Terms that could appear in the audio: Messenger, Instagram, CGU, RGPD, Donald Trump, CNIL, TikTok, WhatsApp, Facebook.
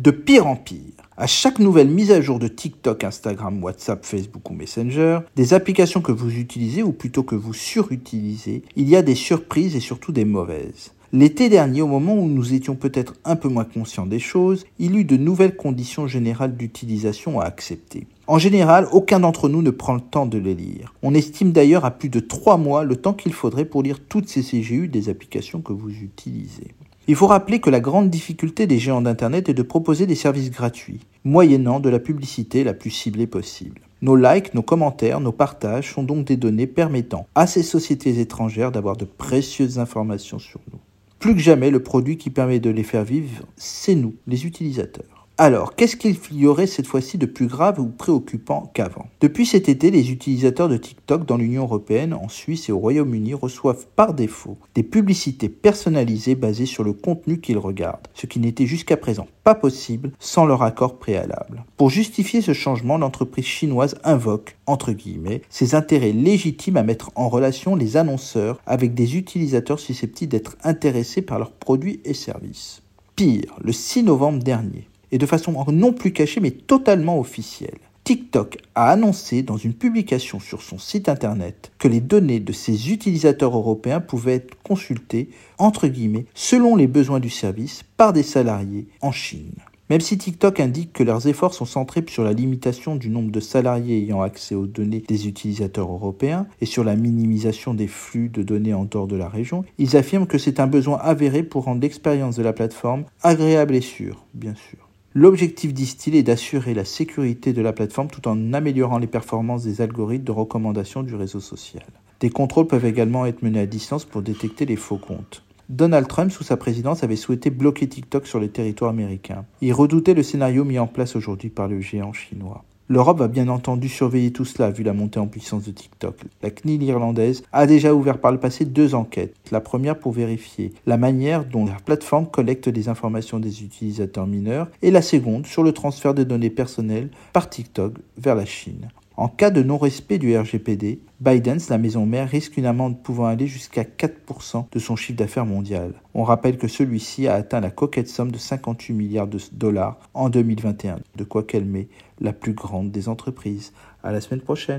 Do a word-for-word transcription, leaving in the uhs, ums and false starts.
de pire en pire. À chaque nouvelle mise à jour de TikTok, Instagram, WhatsApp, Facebook ou Messenger, des applications que vous utilisez ou plutôt que vous surutilisez, il y a des surprises et surtout des mauvaises. L'été dernier, au moment où nous étions peut-être un peu moins conscients des choses, il y eut de nouvelles conditions générales d'utilisation à accepter. En général, aucun d'entre nous ne prend le temps de les lire. On estime d'ailleurs à plus de trois mois le temps qu'il faudrait pour lire toutes ces C G U des applications que vous utilisez. Il faut rappeler que la grande difficulté des géants d'Internet est de proposer des services gratuits, moyennant de la publicité la plus ciblée possible. Nos likes, nos commentaires, nos partages sont donc des données permettant à ces sociétés étrangères d'avoir de précieuses informations sur nous. Plus que jamais, le produit qui permet de les faire vivre, c'est nous, les utilisateurs. Alors, qu'est-ce qu'il y aurait cette fois-ci de plus grave ou préoccupant qu'avant ? Depuis cet été, les utilisateurs de TikTok dans l'Union européenne, en Suisse et au Royaume-Uni reçoivent par défaut des publicités personnalisées basées sur le contenu qu'ils regardent, ce qui n'était jusqu'à présent pas possible sans leur accord préalable. Pour justifier ce changement, l'entreprise chinoise invoque, entre guillemets, ses intérêts légitimes à mettre en relation les annonceurs avec des utilisateurs susceptibles d'être intéressés par leurs produits et services. Pire, le six novembre dernier, et de façon non plus cachée mais totalement officielle, TikTok a annoncé dans une publication sur son site internet que les données de ses utilisateurs européens pouvaient être consultées, entre guillemets, selon les besoins du service par des salariés en Chine. Même si TikTok indique que leurs efforts sont centrés sur la limitation du nombre de salariés ayant accès aux données des utilisateurs européens et sur la minimisation des flux de données en dehors de la région, ils affirment que c'est un besoin avéré pour rendre l'expérience de la plateforme agréable et sûre, bien sûr. L'objectif, disent-ils, est d'assurer la sécurité de la plateforme tout en améliorant les performances des algorithmes de recommandation du réseau social. Des contrôles peuvent également être menés à distance pour détecter les faux comptes. Donald Trump, sous sa présidence, avait souhaité bloquer TikTok sur les territoires américains. Il redoutait le scénario mis en place aujourd'hui par le géant chinois. L'Europe va bien entendu surveiller tout cela vu la montée en puissance de TikTok. La C N I L irlandaise a déjà ouvert par le passé deux enquêtes. La première pour vérifier la manière dont la plateforme collecte les informations des utilisateurs mineurs et la seconde sur le transfert de données personnelles par TikTok vers la Chine. En cas de non-respect du R G P D, Biden, la maison mère, risque une amende pouvant aller jusqu'à quatre pour cent de son chiffre d'affaires mondial. On rappelle que celui-ci a atteint la coquette somme de cinquante-huit milliards de dollars en deux mille vingt et un, de quoi calmer la plus grande des entreprises. À la semaine prochaine.